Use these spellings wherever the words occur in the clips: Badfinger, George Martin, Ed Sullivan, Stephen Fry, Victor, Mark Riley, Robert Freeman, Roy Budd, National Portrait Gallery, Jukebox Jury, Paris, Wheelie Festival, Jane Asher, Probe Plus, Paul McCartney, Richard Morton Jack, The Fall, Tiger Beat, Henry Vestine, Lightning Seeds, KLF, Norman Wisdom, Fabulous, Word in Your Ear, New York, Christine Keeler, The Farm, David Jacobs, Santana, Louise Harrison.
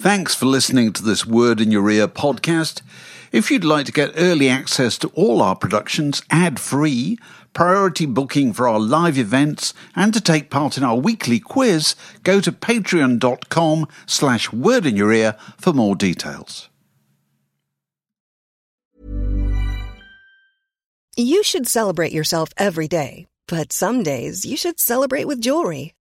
Thanks for listening to this Word in Your Ear podcast. If you'd like to get early access to all our productions ad-free, priority booking for our live events, and to take part in our weekly quiz, go to patreon.com/wordinyour ear for more details. You should celebrate yourself every day, but some days you should celebrate with jewelry.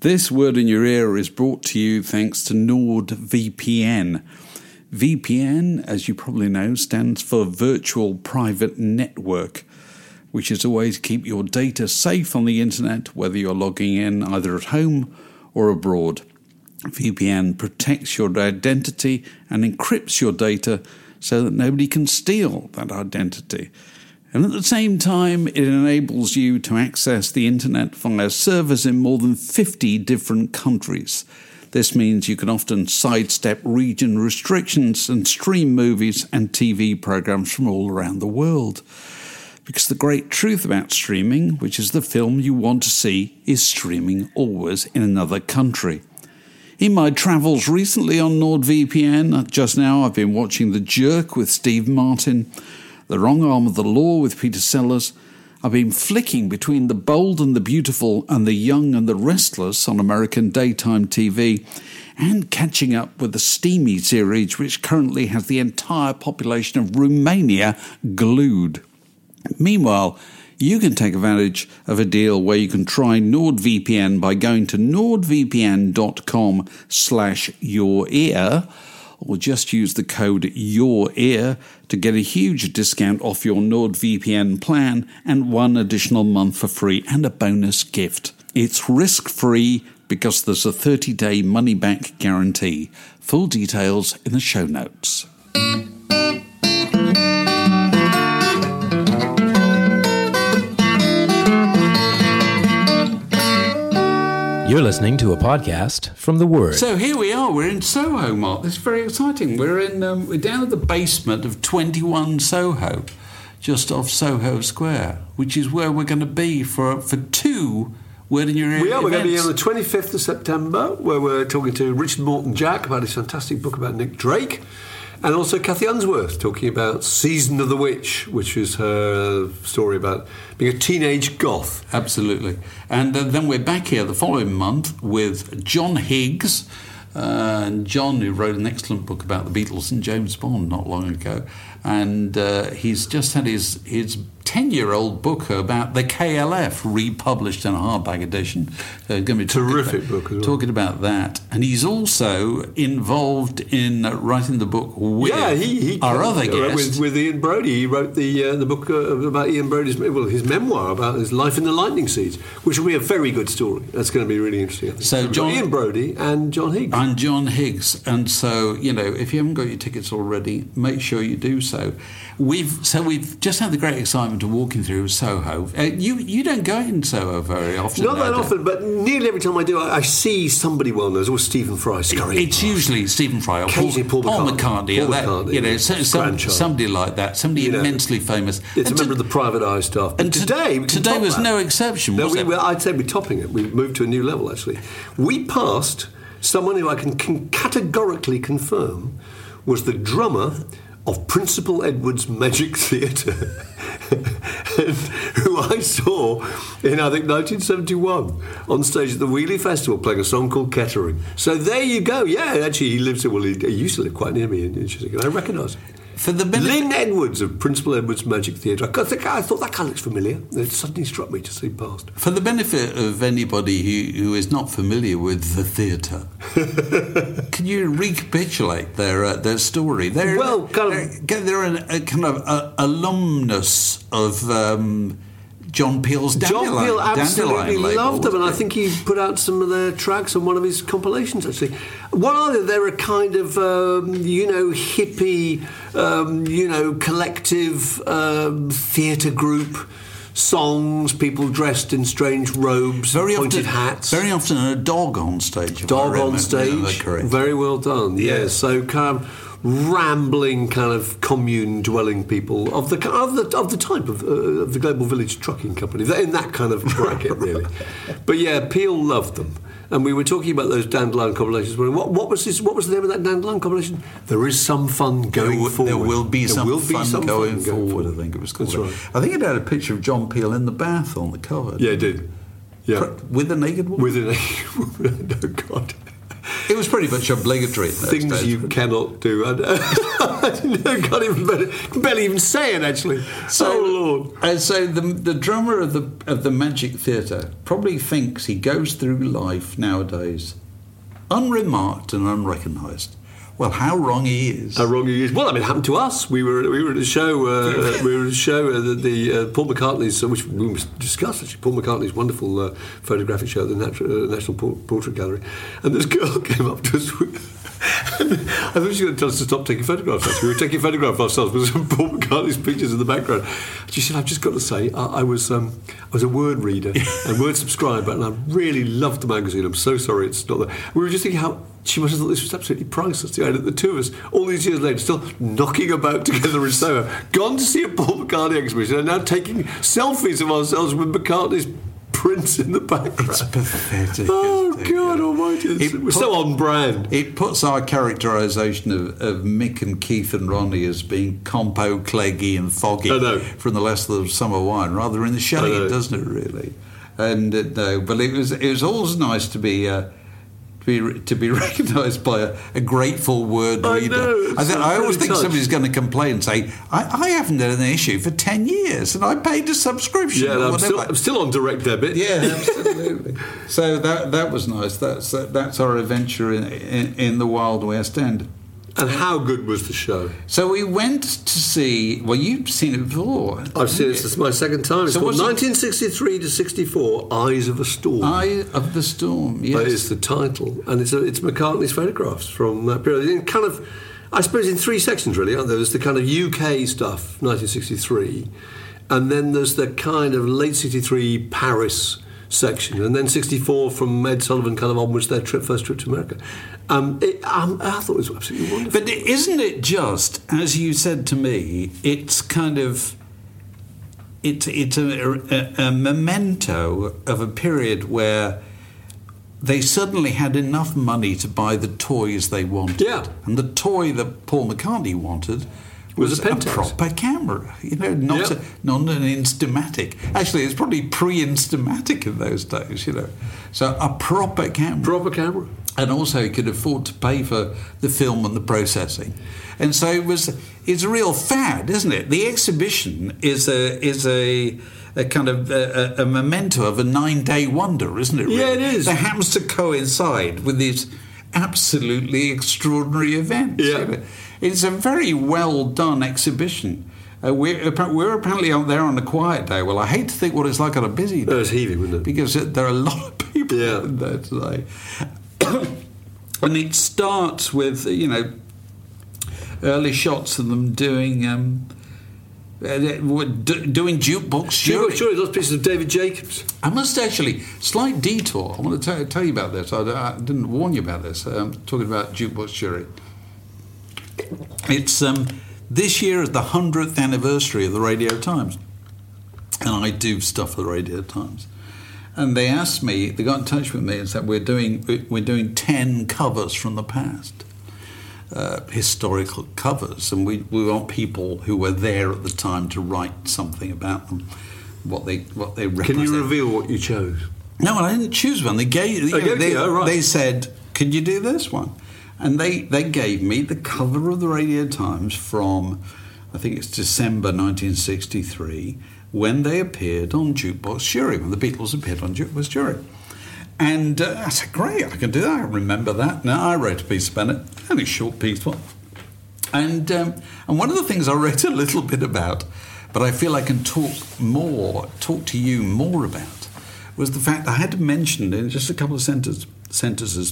This Word in Your Ear is brought to you thanks to NordVPN. VPN, as you probably know, stands for Virtual Private Network, which is a way to keep your data safe on the internet, whether you're logging in either at home or abroad. VPN protects your identity and encrypts your data so that nobody can steal that identity. And at the same time, it enables you to access the internet via servers in more than 50 different countries. This means you can often sidestep region restrictions and stream movies and TV programs from all around the world. Because the great truth about streaming, which is the film you want to see, is streaming always in another country. In my travels recently on NordVPN, just now I've been watching The Jerk with Steve Martin, The Wrong Arm of the Law with Peter Sellers. I've been flicking between The Bold and the Beautiful and The Young and the Restless on American daytime TV, and catching up with the steamy series which currently has the entire population of Romania glued. Meanwhile, you can take advantage of a deal where you can try NordVPN by going to nordvpn.com/yourear, or just use the code YourEar to get a huge discount off your NordVPN plan and one additional month for free and a bonus gift. It's risk-free because there's a 30-day money-back guarantee. Full details in the show notes. You're listening to a podcast from The Word. So here we are. We're in Soho, Mark. This is very exciting. We're down at the basement of 21 Soho, just off Soho Square, which is where we're going to be for two Word in Your Ear events. We're going to be on the 25th of September, where we're talking to Richard Morton Jack about his fantastic book about Nick Drake, and also Kathy Unsworth talking about Season of the Witch, which is her story about being a teenage goth. Absolutely. And then we're back here the following month with John Higgs. John, who wrote an excellent book about the Beatles and James Bond not long ago. And he's just had his 10-year-old book about the KLF republished in a hardback edition. So he's going to be talking about that. And he's also involved in writing the book with our other guest. With Ian Broudie. He wrote the book about Ian Broudie's, his memoir about his life in the lightning seeds, which will be a very good story. That's going to be really interesting, I think. So Ian Broudie and John Higgs. And so, if you haven't got your tickets already, make sure you do so. We've just had the great excitement of walking through Soho. You don't go in Soho very often. Not that often, but nearly every time I do, I see somebody well known, or Stephen Fry scurrying. It's usually Stephen Fry or Paul McCartney. Somebody like that, somebody immensely famous. It's a member of the Private Eye staff. But and today was no exception. I'd say we're topping it. We've moved to a new level, actually. We passed someone who I can categorically confirm was the drummer of Principal Edwards Magic Theatre, who I saw in, I think, 1971 on stage at the Wheelie Festival playing a song called Kettering. So there you go. Yeah, actually, he used to live quite near me in Chiswick, and I recognise him. For the Lynn Edwards of Principal Edwards Magic Theatre. I thought that guy looks familiar. It suddenly struck me to see past. For the benefit of anybody who is not familiar with the theatre, can you recapitulate their story? They're kind of alumnus of John Peel's Dandelion. John Peel absolutely loved them, and I think he put out some of their tracks on one of his compilations, actually. What are they? They're a kind of, hippie, collective theatre group. Songs, people dressed in strange robes, pointed hats. Very often a dog on stage. Very well done, yeah. So kind of rambling, kind of commune-dwelling people of the type of the Global Village Trucking Company, in that kind of bracket, really. But yeah, Peel loved them. And we were talking about those Dandelion compilations. What was the name of that Dandelion compilation? There is some fun going forward. There will be some fun going forward. I think it was called. That's right. I think it had a picture of John Peel in the bath on the cover. Yeah, it did. Yeah, with a naked woman. With a naked woman. Oh God. It was pretty much obligatory. Things you cannot do. I can't even barely even say it, actually. So, Lord. So the drummer of the Magic Theatre probably thinks he goes through life nowadays unremarked and unrecognised. Well, how wrong he is. Well, I mean, it happened to us. We were at a show. Paul McCartney's, which we discussed actually. Paul McCartney's wonderful photographic show at the National Portrait Gallery, and this girl came up to us. I thought she was going to tell us to stop taking photographs. Actually, we were taking photographs ourselves with some Paul McCartney's pictures in the background. She said, "I've just got to say, I was a Word reader and Word subscriber, and I really loved the magazine. I'm so sorry it's not there." We were just thinking how she must have thought this was absolutely priceless. The two of us, all these years later, still knocking about together in Soho, gone to see a Paul McCartney exhibition, and now taking selfies of ourselves with McCartney's prints in the background. It's pathetic. Oh, God almighty. It was so on brand. It puts our characterisation of Mick and Keith and Ronnie as being compo, cleggy and foggy from the last of the summer wine, rather in the shade, doesn't it, really? And but it was always nice to be... To be recognised by a grateful Word reader. I always think somebody's going to complain and say, I haven't had an issue for 10 years and I paid a subscription. Yeah, I'm still on direct debit. Yeah, absolutely. So that was nice. That's our adventure in the Wild West End. And how good was the show? So we went to see... Well, you've seen it before. I've seen it. This is my second time. It's called 1963 to 64, Eyes of a Storm. Eye of the Storm, yes. That is the title. And it's McCartney's photographs from that period. In kind of, I suppose, in three sections, really, aren't there? There's the kind of UK stuff, 1963, and then there's the kind of late 63 Paris section, and then 64 from Ed Sullivan kind of onwards, their first trip to America. I thought it was absolutely wonderful. But isn't it just, as you said to me, it's kind of... It's a memento of a period where they suddenly had enough money to buy the toys they wanted. Yeah. And the toy that Paul McCartney wanted... was a proper camera, not an Instamatic. Actually, it's probably pre-Instamatic in those days, So a proper camera. And also he could afford to pay for the film and the processing. And so it's a real fad, isn't it? The exhibition is a kind of a memento of a 9-day wonder, isn't it, really? Yeah, it is. That happens to coincide with these absolutely extraordinary events. Yeah. It's a very well-done exhibition. We're apparently out there on a quiet day. Well, I hate to think what it's like on a busy day. It's heavy, wouldn't it? Because there are a lot of people in there today. And it starts with, early shots of them doing Jukebox Jury. Jukebox Jury, lots of pieces of David Jacobs. I must actually, slight detour, I want to tell you about this. I didn't warn you about this. I'm talking about Jukebox Jury. It's this year is the 100th anniversary of the Radio Times, and I do stuff for the Radio Times. And they asked me, they got in touch with me and said we're doing 10 covers from the past, historical covers, and we want people who were there at the time to write something about them, what they represent. Can you reveal what you chose? No, I didn't choose one. They said, "Can you do this one?" And they gave me the cover of the Radio Times from, I think it's December 1963, when they appeared on Jukebox Jury, when the Beatles appeared on Jukebox Jury. And I said, great, I can do that, I remember that. Now, I wrote a piece about it, only a short piece. And one of the things I wrote a little bit about, but I feel I can talk to you more about, was the fact I had mentioned in just a couple of sentences,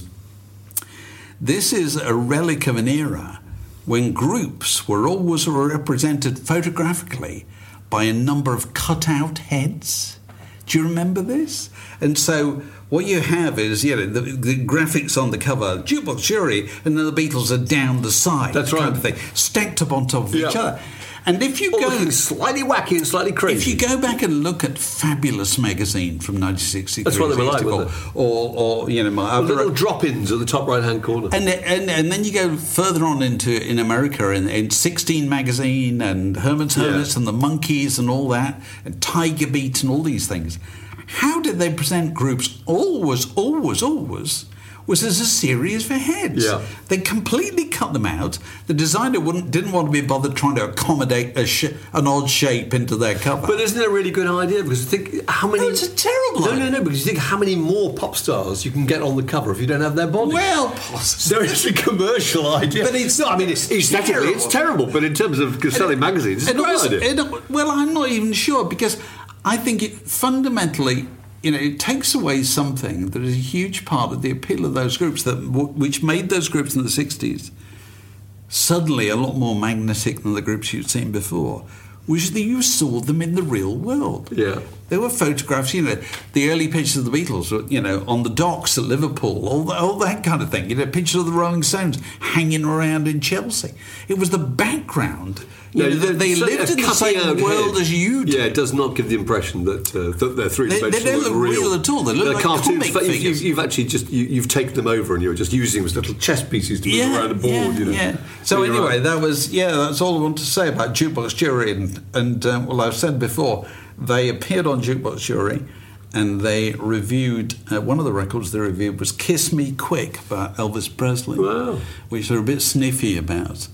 this is a relic of an era when groups were always represented photographically by a number of cut-out heads. Do you remember this? And so what you have is, you know, the graphics on the cover, Jukebox Jury, and then the Beatles are down the side. That's right. Kind of thing, stacked up on top of each other. And if you go slightly wacky and slightly crazy. If you go back and look at Fabulous magazine from 1963, that's what they were like, wasn't it? Or you know, my little drop-ins at the top right-hand corner. And then you go further on in America in 16 magazine and Herman's Hermits and the Monkees and all that and Tiger Beat and all these things. How did they present groups? Always was as a series for heads. Yeah. They completely cut them out. The designer didn't want to be bothered trying to accommodate an odd shape into their cover. But isn't it a really good idea? Because think how many... No, it's a terrible idea. No, because you think how many more pop stars you can get on the cover if you don't have their body. Well, possibly. So it's a commercial idea. But it's not... I mean, it's terrible, but in terms of selling magazines, it's a great idea. Well, I'm not even sure, because I think it fundamentally... You know, it takes away something that is a huge part of the appeal of those groups, which made those groups in the 60s suddenly a lot more magnetic than the groups you'd seen before, which you saw them in the real world. Yeah. There were photographs, you know, the early pictures of the Beatles were, you know, on the docks at Liverpool, all that kind of thing. You know, pictures of the Rolling Stones hanging around in Chelsea. It was the background... You know, they lived in the same world as you did. Yeah, it does not give the impression that they're three-dimensional. They don't look real at all. They look like cartoons. You've actually just you've taken them over, and you're just using them as little chess pieces to move around the board. Yeah, you know. Yeah. So anyway, that's all I want to say about Jukebox Jury. And well, I've said before, they appeared on Jukebox Jury, and they reviewed one of the records they reviewed was "Kiss Me Quick" by Elvis Presley, which they're a bit sniffy about.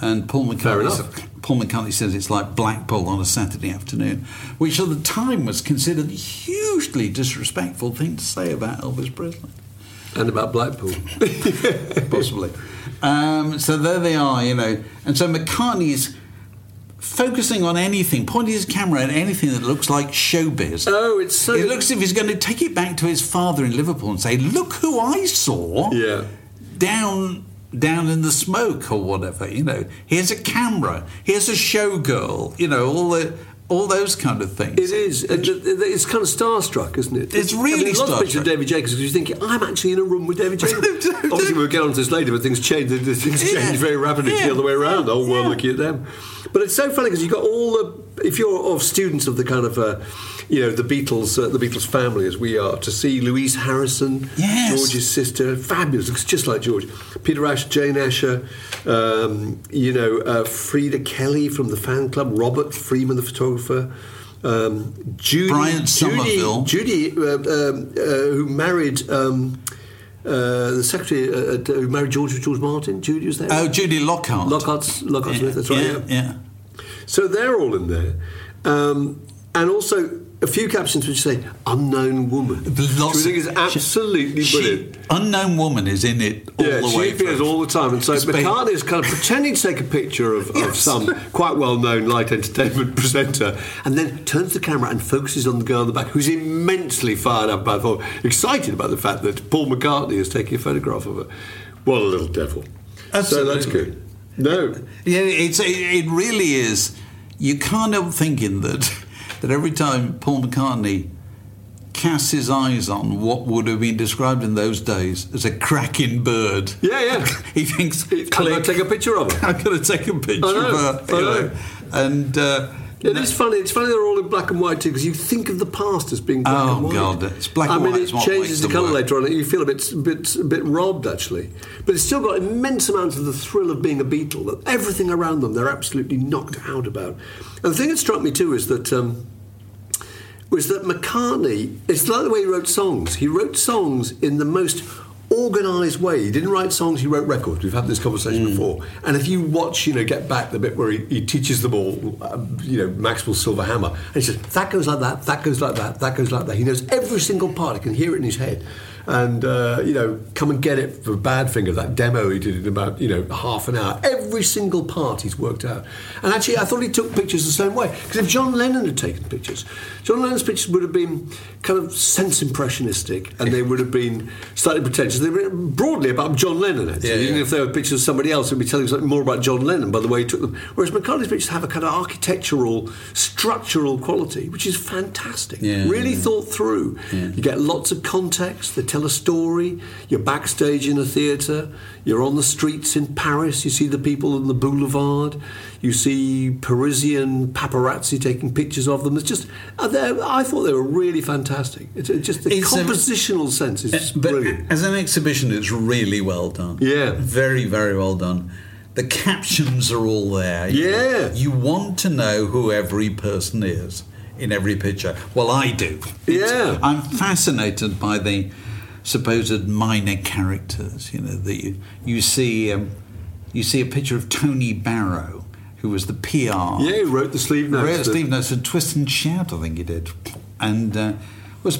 And Paul McCartney says it's like Blackpool on a Saturday afternoon, which at the time was considered a hugely disrespectful thing to say about Elvis Presley. And about Blackpool. Possibly. So there they are, you know. And so McCartney's focusing on anything, pointing his camera at anything that looks like showbiz. Oh, it's so... It looks as if he's going to take it back to his father in Liverpool and say, look who I saw down in the smoke or whatever, you know. Here's a camera. Here's a showgirl. You know, all those kind of things. It is. It's kind of starstruck, isn't it? It's really starstruck. I love pictures of David Jacobs because you think, I'm actually in a room with David Jacobs. Obviously, we'll get on to this later, but things change very rapidly the other way around. The whole world looking at them. But it's so funny because you've got all the... If you're students of the kind of... You know, the Beatles family, as we are, to see Louise Harrison, George's sister, fabulous, looks just like George. Peter Ashe, Jane Asher, Frida Kelly from the fan club, Robert Freeman, the photographer, Judy, Brian Somerville, who married. The secretary who married George Martin. Judy was there. Oh, Judy Lockhart. Lockhart Smith. That's right. Yeah. So they're all in there, and also. A few captions which say "unknown woman," which I think is absolutely brilliant. Unknown woman is in it all the way. Yeah, she appears all the time, and so McCartney is kind of pretending to take a picture of some quite well-known light entertainment presenter, and then turns the camera and focuses on the girl in the back, who's immensely fired up by excited about the fact that Paul McCartney is taking a photograph of her. What a little devil! Absolutely. So that's good. No, yeah, it really is. You can't help thinking that every time Paul McCartney casts his eyes on what would have been described in those days as a cracking bird... he thinks... I'm going to take a picture of her. I'm going to take a picture of her. And... It's funny they're all in black and white too, because you think of the past as being black and white. Oh, God, it's black and white. I mean, it changes the colour later on, and you feel a bit robbed, actually. But it's still got immense amounts of the thrill of being a Beatle. Everything around them, they're absolutely knocked out about. And the thing that struck me, too, is that... McCartney, it's like the way he wrote songs. He wrote songs in the most organised way. He didn't write songs, he wrote records. We've had this conversation before. And if you watch, Get Back, the bit where he teaches them all, Maxwell's Silver Hammer, and he says, that goes like that, that goes like that, that goes like that. He knows every single part. He can hear it in his head. And, Come and Get It for Badfinger, that demo he did in about, half an hour. Every single part he's worked out. And actually, I thought he took pictures the same way. Because if John Lennon had taken pictures, John Lennon's pictures would have been kind of sense impressionistic, and they would have been slightly pretentious. They were broadly about John Lennon, actually. Yeah, yeah. Even if they were pictures of somebody else, it would be telling you something more about John Lennon by the way he took them. Whereas McCartney's pictures have a kind of architectural, structural quality, which is fantastic. Yeah, really thought through. Yeah. You get lots of context, the tell a story, you're backstage in a theatre, you're on the streets in Paris, you see the people on the boulevard, you see Parisian paparazzi taking pictures of them. It's just, I thought they were really fantastic. It's just the compositional sense is brilliant. As an exhibition, it's really well done. Yeah. Very, very well done. The captions are all there. Yeah. You want to know who every person is in every picture. Well, I do. Yeah. I'm fascinated by the supposed minor characters, that you see. You see a picture of Tony Barrow, who was the PR. Yeah, he wrote the sleeve notes. Wrote the sleeve notes for Twist and Shout, I think he did, and was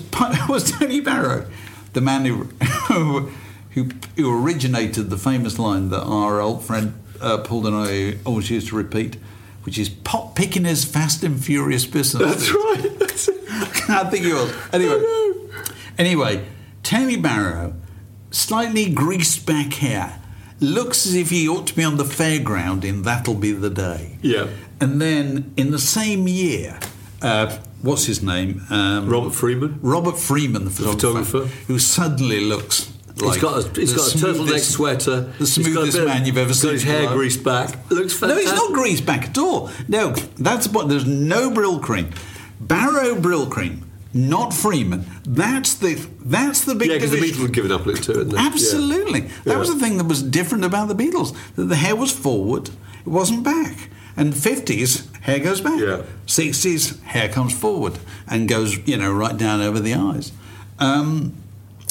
Tony Barrow, the man who originated the famous line that our old friend Paul Danoy always used to repeat, which is "Pot picking is fast and furious business." That's right. I think he was. Anyway. Tony Barrow, slightly greased back hair, looks as if he ought to be on the fairground in That'll Be the Day. Yeah. And then in the same year, what's his name? Robert Freeman. Robert Freeman, the photographer. Who suddenly looks like... He's got a turtleneck sweater. The smoothest man you've ever seen. He's got his hair greased back. Looks fantastic. No, he's not greased back at all. No, that's what... There's no Brill Cream. Barrow Brill Cream. Not Freeman. That's the big division. Yeah, because the Beatles had given up a little too, hadn't they? Absolutely. Yeah. That was the thing that was different about the Beatles, that the hair was forward, it wasn't back. And 50s, hair goes back. Yeah. 60s, hair comes forward and goes, right down over the eyes. And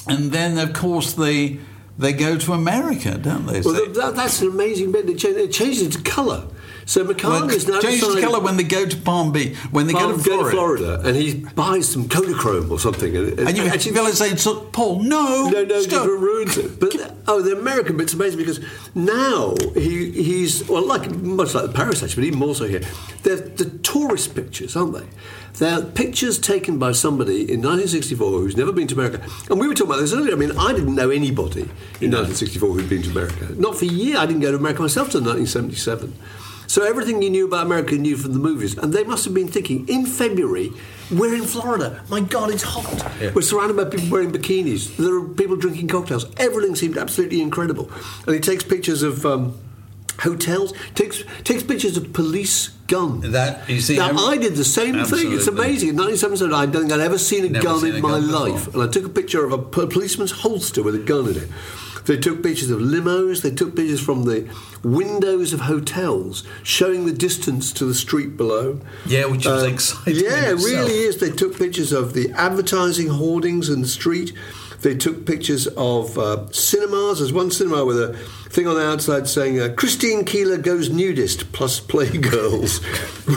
then, of course, they go to America, don't they? Well, that's an amazing bit. It changes to colour. So McCartney's now changed colour when they go to Palm Beach, when they go to Florida, and he buys some Kodachrome or something. And you actually feel like saying, Paul, no, stop. It ruins it. But the American bit's amazing because now he's much like the Paris actually, but even more so here. They're the tourist pictures, aren't they? They're pictures taken by somebody in 1964 who's never been to America. And we were talking about this earlier. I mean, I didn't know anybody in 1964 who'd been to America. Not for a year. I didn't go to America myself till 1977. So everything you knew about America, you knew from the movies. And they must have been thinking, in February, we're in Florida. My God, it's hot. Yeah. We're surrounded by people wearing bikinis. There are people drinking cocktails. Everything seemed absolutely incredible. And he takes pictures of hotels, takes pictures of police guns. I did the same thing. It's amazing. In 1977, I don't think I'd ever seen a gun in my life. Before. And I took a picture of a policeman's holster with a gun in it. They took pictures of limos, they took pictures from the windows of hotels showing the distance to the street below. Yeah, which is exciting. Yeah, it really is. They took pictures of the advertising hoardings in the street. They took pictures of cinemas. There's one cinema with a thing on the outside saying, Christine Keeler goes nudist plus Playgirls.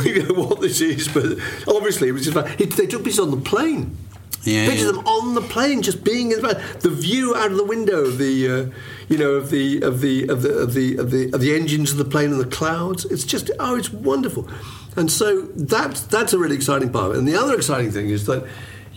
We don't know what this is, but obviously it was just like... They took pictures on the plane. Yeah, pictures of them on the plane, just being in the view out of the window of the, of the engines of the plane and the clouds. It's just it's wonderful, and so that's a really exciting part of it. And the other exciting thing is that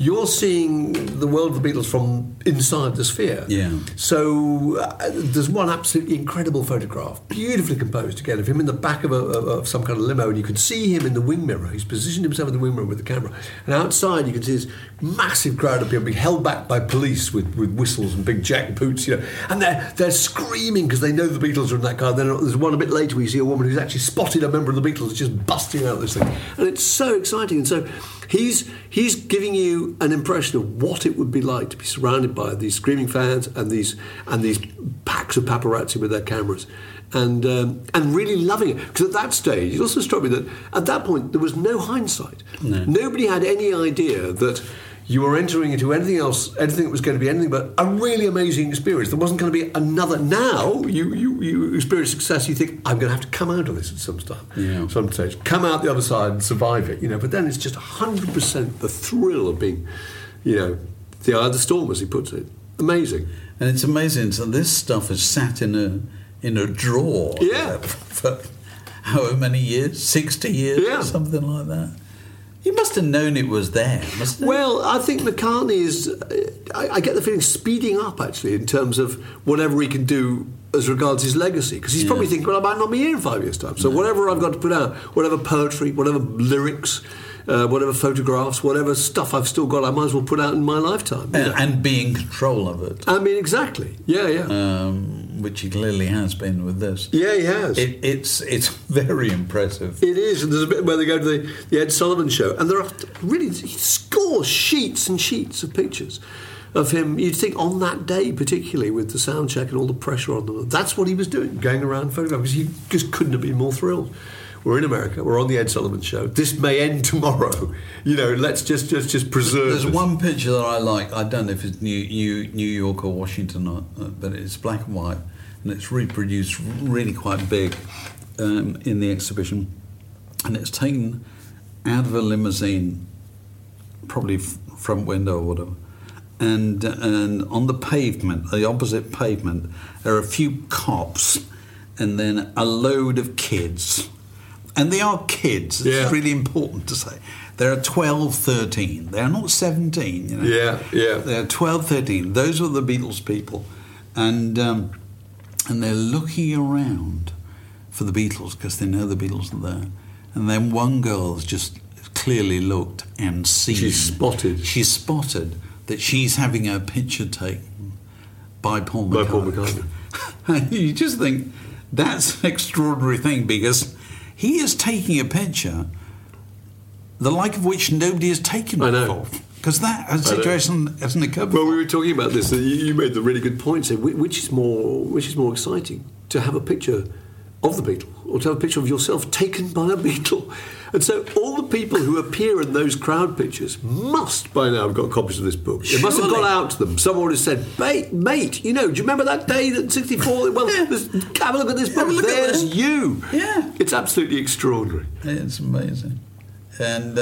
you're seeing the world of the Beatles from inside the sphere. Yeah. So there's one absolutely incredible photograph, beautifully composed again, of him in the back of some kind of limo, and you can see him in the wing mirror. He's positioned himself in the wing mirror with the camera. And outside you can see this massive crowd of people being held back by police with whistles and big jackboots, And they're screaming because they know the Beatles are in that car. Then there's one a bit later where you see a woman who's actually spotted a member of the Beatles just busting out this thing. And it's so exciting. And so he's giving you an impression of what it would be like to be surrounded by these screaming fans and these packs of paparazzi with their cameras, and really loving it. Because at that stage, it also struck me that at that point there was no hindsight. No. Nobody had any idea that you were entering into anything else, anything that was going to be anything but a really amazing experience. There wasn't going to be another. Now you experience success, you think, I'm going to have to come out of this at some stage, come out the other side and survive it, you know. But then it's just 100% the thrill of being, you know, the eye of the storm, as he puts it. Amazing. And it's amazing. So this stuff is sat in a drawer. Yeah. For however many years, 60 years or something like that. You must have known it was there, mustn't you? Well, I think McCartney is, I get the feeling, speeding up, actually, in terms of whatever he can do as regards his legacy. Because he's probably thinking, well, I might not be here in 5 years' time. So whatever I've got to put out, whatever poetry, whatever lyrics, whatever photographs, whatever stuff I've still got, I might as well put out in my lifetime. And be in control of it. I mean, exactly. Yeah, yeah. Which he clearly has been with this. Yeah, he has. It's very impressive. It is. And there's a bit where they go to the Ed Sullivan show, and there are really scores, sheets and sheets of pictures of him. You'd think on that day, particularly with the sound check and all the pressure on them, that's what he was doing, going around photographing, because he just couldn't have been more thrilled. We're in America. We're on the Ed Sullivan show. This may end tomorrow. You know, let's just preserve. There's one picture that I like. I don't know if it's New York or Washington, or, but it's black and white, and it's reproduced really quite big in the exhibition. And it's taken out of a limousine, probably front window or whatever. And on the pavement, the opposite pavement, there are a few cops, and then a load of kids. And they are kids. It's really important to say. They're 12, 13. They're not 17, you know. Yeah, yeah. They're 12, 13. Those were the Beatles people. And they're looking around for the Beatles because they know the Beatles are there. And then one girl's just clearly looked and seen. She's spotted that she's having her picture taken by Paul McCartney. And you just think, that's an extraordinary thing because... He is taking a picture, the like of which nobody has taken before. Because that situation hasn't occurred before. Well, we were talking about this. You made the really good point. Which is more exciting, to have a picture of the Beatle or to have a picture of yourself taken by a Beatle? And so all the people who appear in those crowd pictures must by now have got copies of this book. Surely. It must have gone out to them. Someone has said, mate, you know, do you remember that day in 64? Well, have a look at this book. There's you. Yeah. It's absolutely extraordinary. It's amazing. And,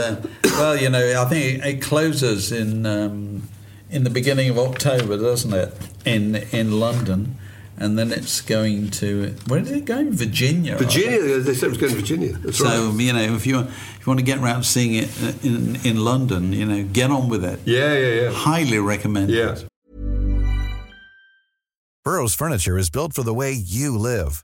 well, you know, I think it closes in the beginning of October, doesn't it, in London. And then it's going to... Where is it going? Virginia. Virginia. They said it was going to Virginia. That's right. So, you know, if you want to get around seeing it in London, you know, get on with it. Yeah, yeah, yeah. Highly recommend it. Burrow's furniture is built for the way you live.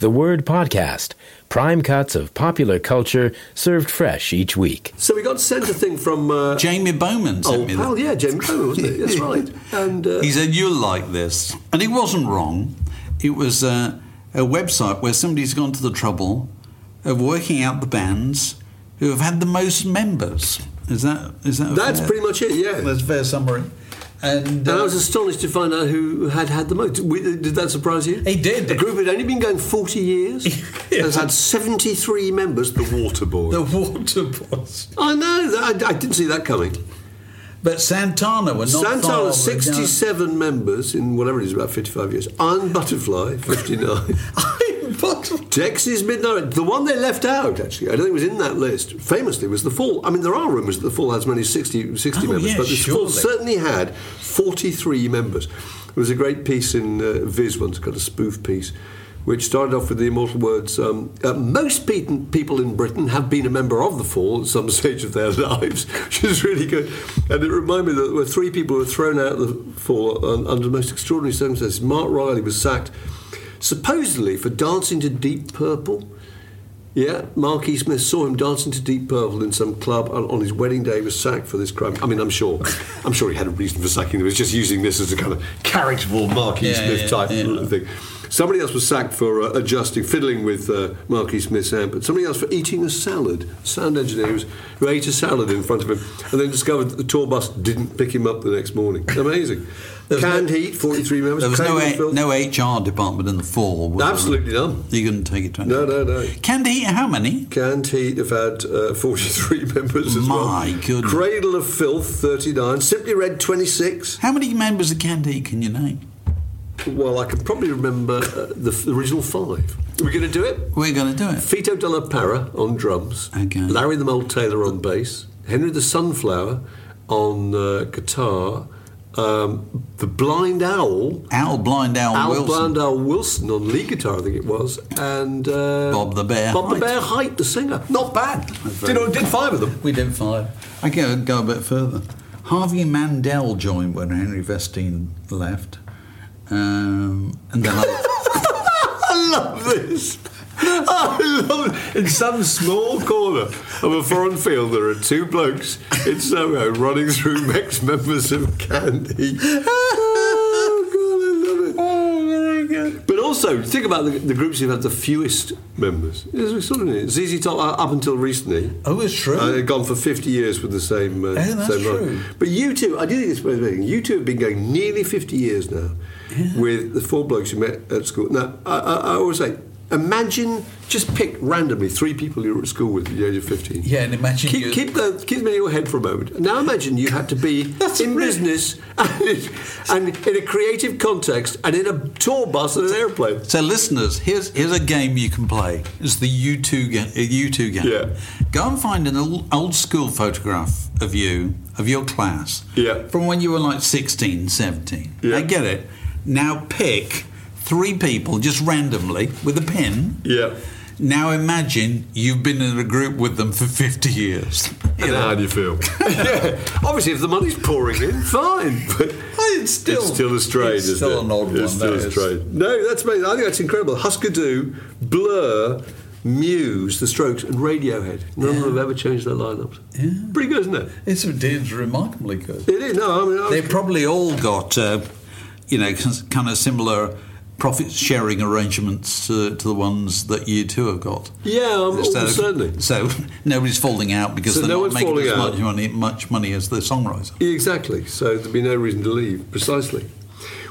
The Word Podcast. Prime cuts of popular culture served fresh each week. So we got sent a thing from... Jamie Bowman sent me that. Oh, yeah, Jamie Bowman, wasn't it? That's right. And he said, you'll like this. And he wasn't wrong. It was a website where somebody's gone to the trouble of working out the bands who have had the most members. Is that that's fair? Pretty much it, yeah. That's a fair summary. And I was astonished to find out who had the most. Did that surprise you? It did. The group had only been going 40 years. Has had 73 members. The Waterboys. The Waterboys. I know. I didn't see that coming. But Santana were not Santana, 67 members in whatever it is, about 55 years. Iron Butterfly, 59. Iron Butterfly. Texas Midnight. The one they left out, actually, I don't think it was in that list, famously, was The Fall. I mean, there are rumours that The Fall has many 60 members, yeah, but The Fall certainly had 43 members. There was a great piece in Viz once, kind of spoof piece, which started off with the immortal words, most people in Britain have been a member of The Fall at some stage of their lives, which is really good. And it reminded me that there were three people who were thrown out of The Fall under the most extraordinary circumstances. Mark Riley was sacked, supposedly for dancing to Deep Purple. Yeah, Mark E. Smith saw him dancing to Deep Purple in some club on his wedding day. He was sacked for this crime. I mean, I'm sure he had a reason for sacking him. He was just using this as a kind of characterful Mark E. Smith type thing. Somebody else was sacked for fiddling with Mark E. Smith's amp, but somebody else for eating a salad. A sound engineer who ate a salad in front of him and then discovered that the tour bus didn't pick him up the next morning. Amazing. Canned Heat, 43 members. There was no HR department in The Fall. Absolutely none. You couldn't take it to anything. No. Canned Heat, how many? Canned Heat have had 43 members as well. My goodness. Cradle of Filth, 39. Simply Red, 26. How many members of Canned Heat can you name? Well, I can probably remember the original five. We're going to do it? We're going to do it. Fito Della Parra on drums. Okay. Larry the Mole Taylor on bass. Henry the Sunflower on guitar. The Blind Owl. Blind Owl Wilson. Blind Owl Wilson on lead guitar, I think it was. And Bob the Bear. Bob the Bear Hight, the singer. Not bad. Did five of them. We did five. I can go a bit further. Harvey Mandel joined when Henry Vestine left. And then I love this. I love it. In some small corner of a foreign field, there are two blokes in Soho running through mixed members of Candy. Oh, God, I love it. Oh, very good. But also, think about the groups who've had the fewest members. ZZ Top, up until recently. Oh, it's true. They've gone for 50 years with the same... that's true. Line. But U2, I do think it's worth making. U2 have been going nearly 50 years now. Yeah. With the four blokes who met at school. Now, I always say, imagine, just pick randomly three people you were at school with at the age of 15. Yeah, and imagine keep them in your head for a moment. Now imagine you had to be in business and in a creative context and in a tour bus and an airplane. So listeners, here's a game you can play. It's the U2 game. Yeah. Go and find an old school photograph of you, of your class, from when you were like 16, 17. Yeah. I get it. Now pick three people just randomly with a pen. Yeah. Now imagine you've been in a group with them for 50 years. How do you feel? Yeah. Obviously, if the money's pouring in, fine. But it's still a strain, isn't it? It's still an odd one. It's still a strain. No, that's amazing. I think that's incredible. Husker Du, Blur, Muse, The Strokes, and Radiohead. None of them have ever changed their lineups. Yeah. Pretty good, isn't it? It's remarkably good. It is. No, I mean, they probably all got... kind of similar profit-sharing arrangements to the ones that you two have got. Yeah, certainly. So nobody's falling out because they're not making as much money as the songwriter. Exactly. So there'd be no reason to leave, precisely.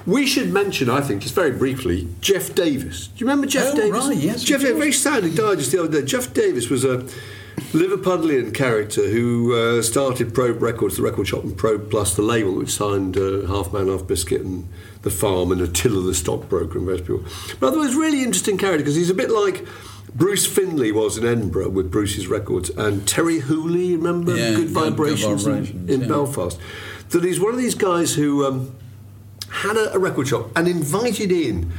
We should mention, I think, just very briefly, Geoff Davies. Do you remember Geoff Davies? Oh, right, yes. Geoff Davies, very sadly, died just the other day. Geoff Davies was a Liverpudlian character who started Probe Records, the record shop, and Probe Plus, the label, which signed Half Man, Half Biscuit and The Farm and Attila the Stockbroker and various people. But otherwise, really interesting character, because he's a bit like Bruce Findlay was in Edinburgh with Bruce's records, and Terry Hooley, remember? Yeah, Good Vibrations in Belfast. That he's one of these guys who had a record shop and invited in,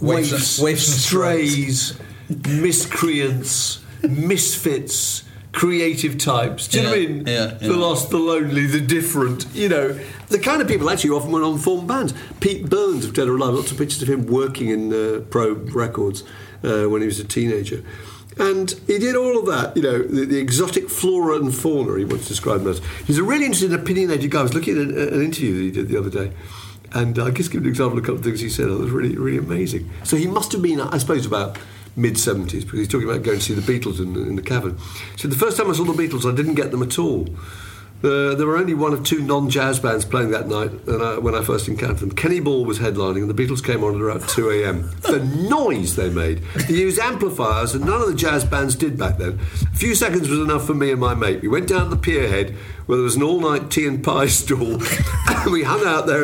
waifs and strays, miscreants... misfits, creative types. Do you know what I mean? Yeah. The lost, the lonely, the different. The kind of people actually often went on and formed bands. Pete Burns of Dead or Alive. Lots of pictures of him working in Probe Records when he was a teenager. And he did all of that, the exotic flora and fauna he once described them as. He's a really interesting, opinionated guy. I was looking at an interview that he did the other day, and I guess give an example of a couple of things he said. It was really, really amazing. So he must have been, I suppose, about mid-70s, because he's talking about going to see the Beatles in the cavern. So the first time I saw the Beatles, I didn't get them at all. There were only one of two non-jazz bands playing that night when I first encountered them. Kenny Ball was headlining, and the Beatles came on at around 2am. The noise they made. They used amplifiers, and none of the jazz bands did back then. A few seconds was enough for me and my mate. We went down to the pierhead, where there was an all-night tea and pie stall, and we hung out there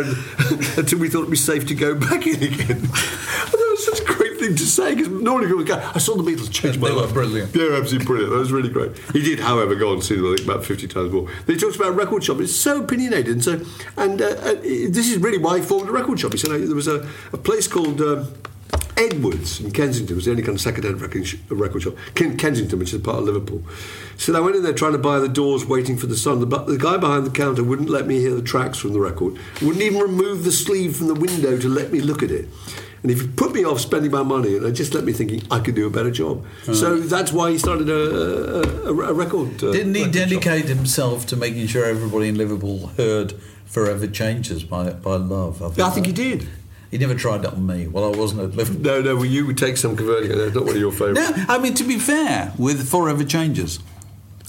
until we thought it'd be safe to go back in again. Such a great thing to say, because normally people go, I saw the Beatles change my life. They were brilliant. They were absolutely brilliant. That was really great. He did, however, go on and see them, I think, about 50 times more. They talked about record shop. It's so opinionated. And so, this is really why he formed a record shop. He said there was a place called Edwards in Kensington. It was the only kind of second-hand record shop. Kensington, which is a part of Liverpool. So I went in there trying to buy The Doors, Waiting for the Sun. The guy behind the counter wouldn't let me hear the tracks from the record. Wouldn't even remove the sleeve from the window to let me look at it. And he put me off spending my money, and it just left me thinking I could do a better job. So that's why he started a record. Didn't he dedicate himself to making sure everybody in Liverpool heard "Forever Changes" by Love? I think he did. He never tried it on me. Well, I wasn't at Liverpool. No. Well, you would take some converting. That's not one of your favourites. No, I mean, to be fair, with "Forever Changes,"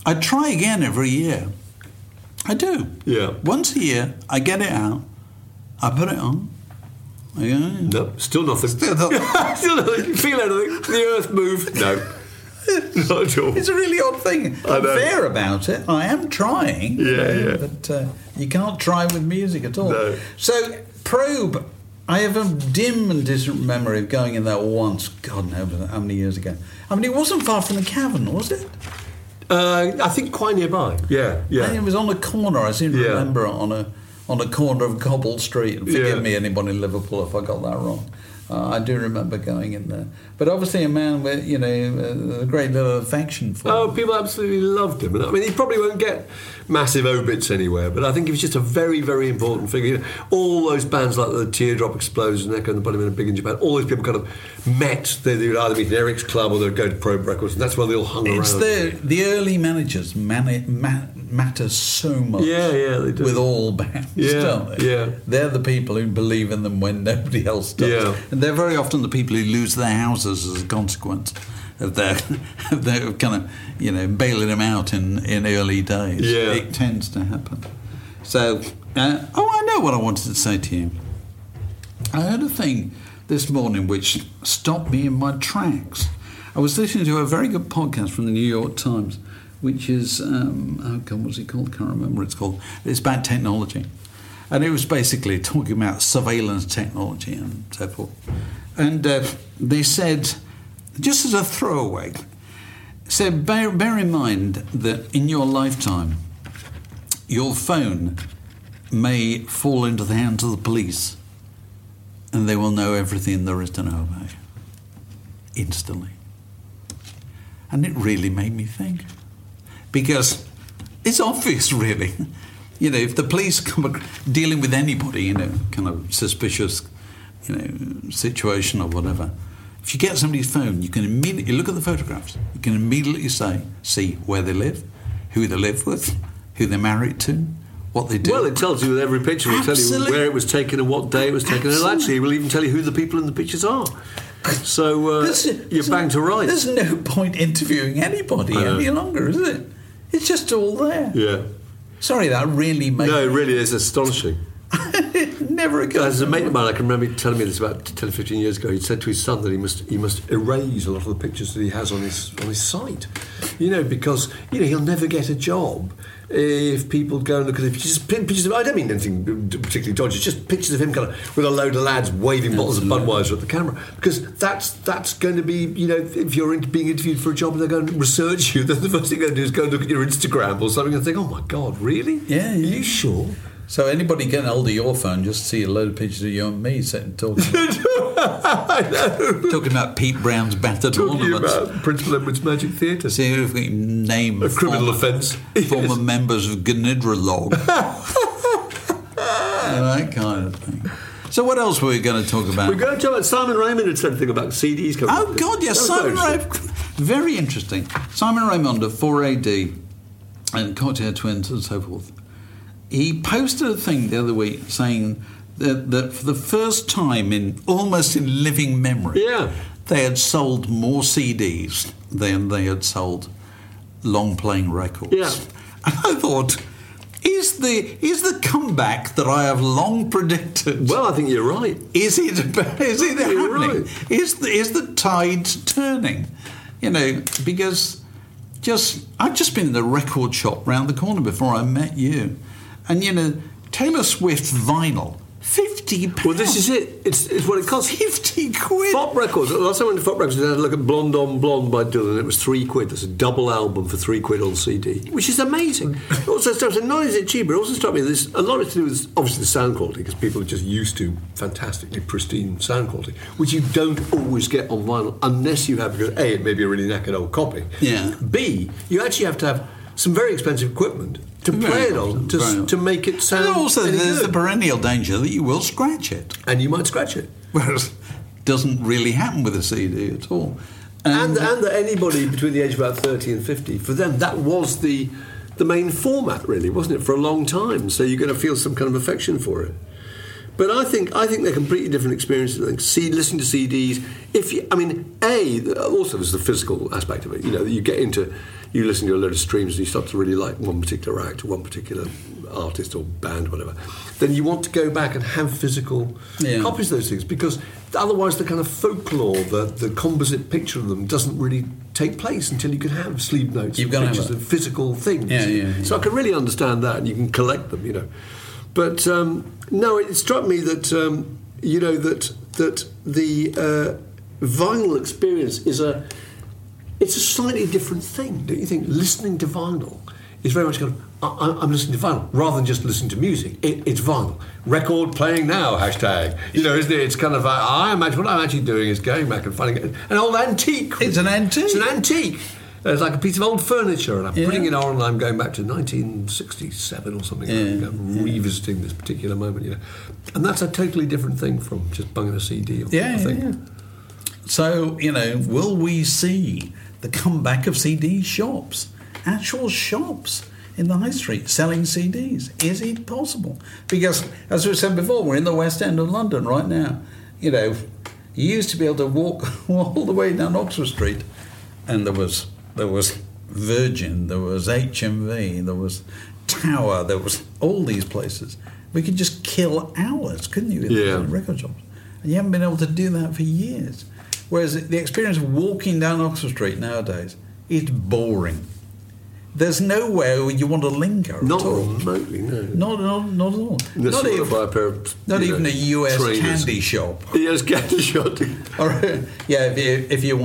I try again every year. I do. Yeah. Once a year, I get it out. I put it on. Yeah. No, still nothing. Still nothing. You feel anything? The earth move? No. Not at all. It's a really odd thing. I'm fair about it. I am trying. Yeah. But you can't try with music at all. No. So, Probe. I have a dim and distant memory of going in there once. God knows how many years ago. I mean, it wasn't far from the cavern, was it? I think quite nearby. Yeah. I think it was on a corner. I seem to remember it on a corner of Cobble Street. And forgive me, anybody in Liverpool, if I got that wrong. I do remember going in there. But obviously a man with, a great little affection for him. Oh, people absolutely loved him. I mean, he probably won't get massive obits anywhere, but I think he was just a very, very important figure. All those bands like the Teardrop Explosion, Echo and the Bunnymen and Big in Japan, all these people kind of met. They would either meet in Eric's club or they would go to Probe Records, and that's why they all hung around. It's the early managers matter so much they do. With all bands, don't they? Yeah. They're the people who believe in them when nobody else does. Yeah. And they're very often the people who lose their houses as a consequence of their kind of, bailing them out in early days. Yeah. It tends to happen. So, I know what I wanted to say to you. I heard a thing this morning which stopped me in my tracks. I was listening to a very good podcast from the New York Times, which is, what's it called? Can't remember what it's called. It's about technology. And it was basically talking about surveillance technology and so forth. And they said, just as a throwaway, said, bear in mind that in your lifetime, your phone may fall into the hands of the police and they will know everything there is to know about you. Instantly. And it really made me think. Because it's obvious, really. If the police come dealing with anybody in a kind of suspicious, situation or whatever, if you get somebody's phone, you can immediately look at the photographs. You can immediately see where they live, who they live with, who they're married to, what they do. Well, it tells you with every picture. It will tell you where it was taken and what day it was taken. Absolutely. And actually, it will even tell you who the people in the pictures are. So you're bang to right. There's no point interviewing anybody any longer, is it? It's just all there. Yeah. Sorry, that really made... No, it really is astonishing. It never occurred. As a mate of mine, I can remember telling me this about 10 or 15 years ago. He said to his son that he must erase a lot of the pictures that he has on his site, because he'll never get a job if people go and look at the pictures of, I don't mean anything particularly dodgy, just pictures of him kind of with a load of lads waving bottles of Budweiser at the camera, because that's going to be, if you're being interviewed for a job and they're going to research you, then the first thing they're going to do is go and look at your Instagram or something and think, oh my God, really? Yeah. Are you sure? So anybody getting hold of your phone just see a load of pictures of you and me sitting talking about Pete Brown's battered ornaments. Talking about Principal Edwards Magic Theatre. See if we can name a criminal offence. Former members of Gnidra Log. That kind of thing. So what else were we going to talk about? We're going to talk about Simon Raymond had said something about CDs coming. Oh God, yes, Simon Raymond. Very interesting. Simon Raymond of 4AD and Cocktail Twins and so forth. He posted a thing the other week saying that for the first time in living memory, they had sold more CDs than they had sold long-playing records. Yeah. And I thought, is the comeback that I have long predicted? Well, I think you're right. Is it happening? Right. Is the tide turning? You know, because I've just been in the record shop round the corner before I met you, and you know, Taylor Swift vinyl. £50. Well, this is it. It's what it costs. £50. Fop Records. Last time I went to Fop Records, I had a look at Blonde on Blonde by Dylan. It was £3. That's a double album for £3 on CD, which is amazing. It also starts, and not only is it cheaper, it also struck me there's a lot to do with, obviously, the sound quality, because people are just used to fantastically pristine sound quality, which you don't always get on vinyl unless you have, because A, it may be a really knackered old copy. Yeah. B, you actually have to have some very expensive equipment to play it on, to make it sound. And also, there's the perennial danger that you will scratch it. And you might scratch it. Whereas it doesn't really happen with a CD at all. And that anybody between the age of about 30 and 50, for them, that was the main format, really, wasn't it, for a long time? So you're going to feel some kind of affection for it. But I think they're completely different experiences. Like listening to CDs, also there's the physical aspect of it. You know, you get into, you listen to a load of streams and you start to really like one particular act, or one particular artist or band, or whatever. Then you want to go back and have physical copies of those things, because otherwise the kind of folklore, the composite picture of them doesn't really take place until you can have sleeve notes, pictures of physical things. Yeah. So I can really understand that, and you can collect them, you know. But no, it struck me that the vinyl experience it's a slightly different thing, don't you think? Listening to vinyl is very much kind of I'm listening to vinyl rather than just listening to music. It's vinyl record playing now #. You know, isn't it? It's kind of I imagine what I'm actually doing is going back and finding an old antique. It's an antique. It's like a piece of old furniture, and I'm putting it on, and I'm going back to 1967 or something. Yeah. I'm revisiting this particular moment, you know. And that's a totally different thing from just bunging a CD or something. Yeah. So, you know, will we see the comeback of CD shops, actual shops in the high street selling CDs? Is it possible? Because, as we said before, we're in the West End of London right now. You know, you used to be able to walk all the way down Oxford Street, and there was Virgin, there was HMV, there was Tower, there was all these places. We could just kill hours, couldn't you, in the record shops? And you haven't been able to do that for years. Whereas the experience of walking down Oxford Street nowadays is boring. There's nowhere where you want to linger at all. Not remotely, no. Not at all. Not even by a pair of, a US trainers. Candy shop. A US candy shop. Or if you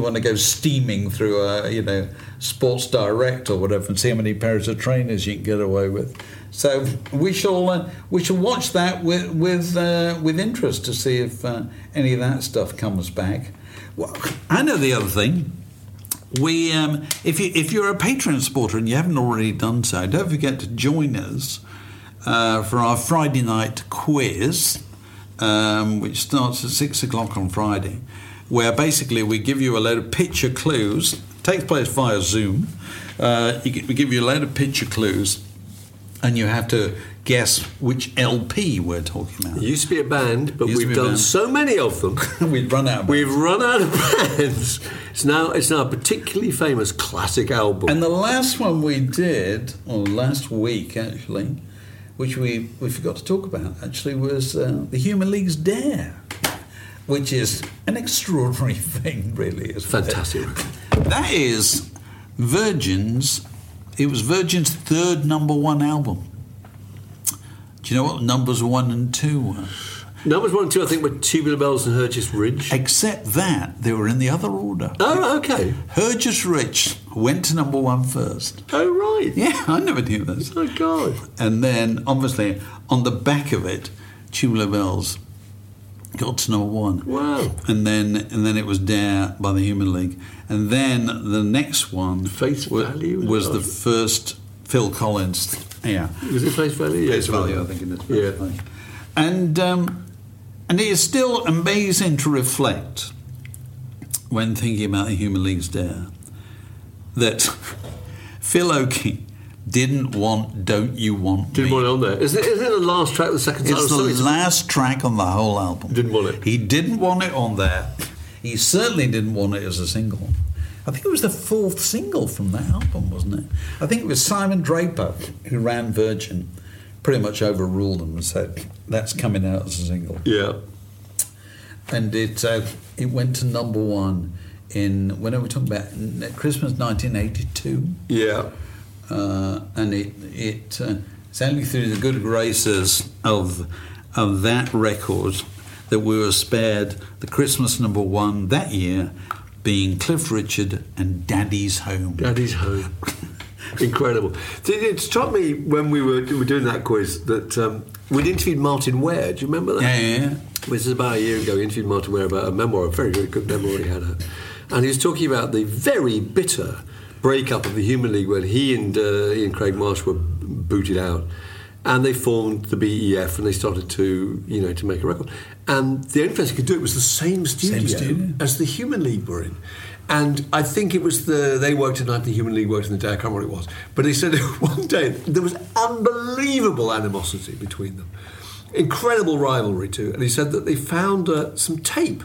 want to go steaming through a Sports Direct or whatever and see how many pairs of trainers you can get away with. So we shall watch that with interest to see if any of that stuff comes back. Well, I know the other thing. We, if you're a Patreon supporter and you haven't already done so, don't forget to join us for our Friday night quiz, which starts at 6:00 on Friday, where basically we give you a load of picture clues. It takes place via Zoom. We give you a load of picture clues, and you have to guess which LP we're talking about. It used to be a band, but we've done so many of them. We've run out of bands. It's now a particularly famous classic album. And the last one we did, or last week actually, which we forgot to talk about actually, was the Human League's Dare, which is an extraordinary thing, really. Fantastic. That is Virgin's. It was Virgin's third #1 album. Do you know what numbers 1 and 2 were? Numbers 1 and 2, I think, were Tubular Bells and Hurgis Ridge. Except that they were in the other order. Oh, okay. Hurgis Ridge went to #1 first. Oh, right. Yeah, I never knew this. Oh, God. And then, obviously, on the back of it, Tubular Bells got to #1. Wow. And then it was Dare by the Human League. And then the next one, Face Value, was the first Phil Collins. Yeah. Was it Face Value? Face Value, I think it is. Face Value. And it is still amazing to reflect, when thinking about the Human League's Dare, that Phil Oakey didn't want Don't You Want Me. Didn't want it on there. Isn't it the last track, the second song? It's the last track on the whole album. Didn't want it. He didn't want it on there. He certainly didn't want it as a single. I think it was the fourth single from that album, wasn't it? I think it was Simon Draper, who ran Virgin, pretty much overruled them and said, that's coming out as a single. Yeah. And it went to number one in, when are we talking about, Christmas 1982. Yeah. And it's only through the good graces of that record that we were spared the Christmas number one that year being Cliff Richard and Daddy's Home. Daddy's Home. Incredible. It struck me when we were doing that quiz that we'd interviewed Martin Ware. Do you remember that? Yeah. This is about a year ago. We interviewed Martin Ware about a memoir, a very, very good memoir he had. And he was talking about the very bitter breakup of the Human League when he and Craig Marsh were booted out. And they formed the BEF and they started to make a record. And the only place they could do it was the same studio as the Human League were in. And I think it was they worked at night, the Human League worked in the day, I can't remember what it was. But they said one day there was unbelievable animosity between them. Incredible rivalry too. And he said that they found some tape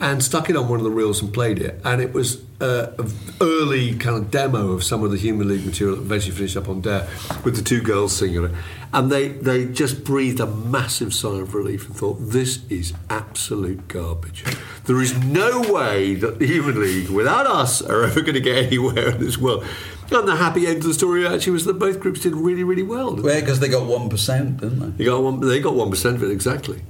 and stuck it on one of the reels and played it. And it was an early kind of demo of some of the Human League material that eventually finished up on Dare with the two girls singing it. And they just breathed a massive sigh of relief and thought, this is absolute garbage. There is no way that the Human League, without us, are ever going to get anywhere in this world. And the happy end of the story actually was that both groups did really, really well. Yeah, because they got 1%, didn't they? They got 1% of it, exactly.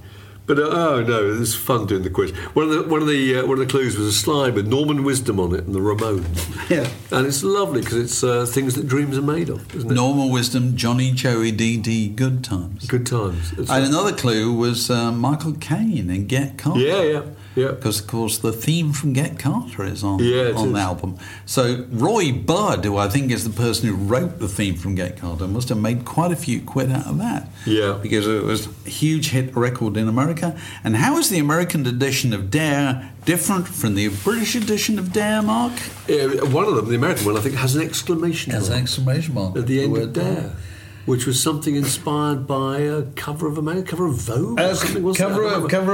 But it was fun doing the quiz. One of the clues was a slide with Norman Wisdom on it and the Ramones. Yeah, and it's lovely because it's things that dreams are made of, isn't it? Norman Wisdom, Johnny, Joey, Dee Dee, Good Times. Good Times. That's and another clue was Michael Caine in Get Carter. Yeah. Because of course the theme from Get Carter is on the album. So Roy Budd, who I think is the person who wrote the theme from Get Carter, must have made quite a few quid out of that. Yeah, because it was a huge hit record in America. And how is the American edition of Dare different from the British edition of Dare, Mark? Yeah, one of them, the American one, I think, has an exclamation mark. Has an exclamation mark at the end of Dare. Which was something inspired by a cover of Vogue. Cover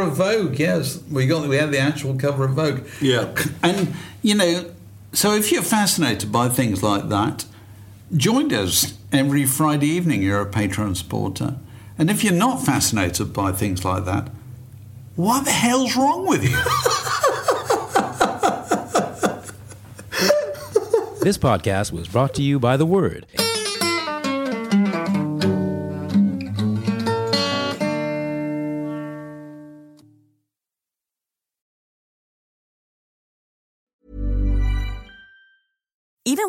of Vogue, yes. We had the actual cover of Vogue. Yeah, and so if you're fascinated by things like that, join us every Friday evening. You're a Patreon supporter, and if you're not fascinated by things like that, what the hell's wrong with you? This podcast was brought to you by The Word. Even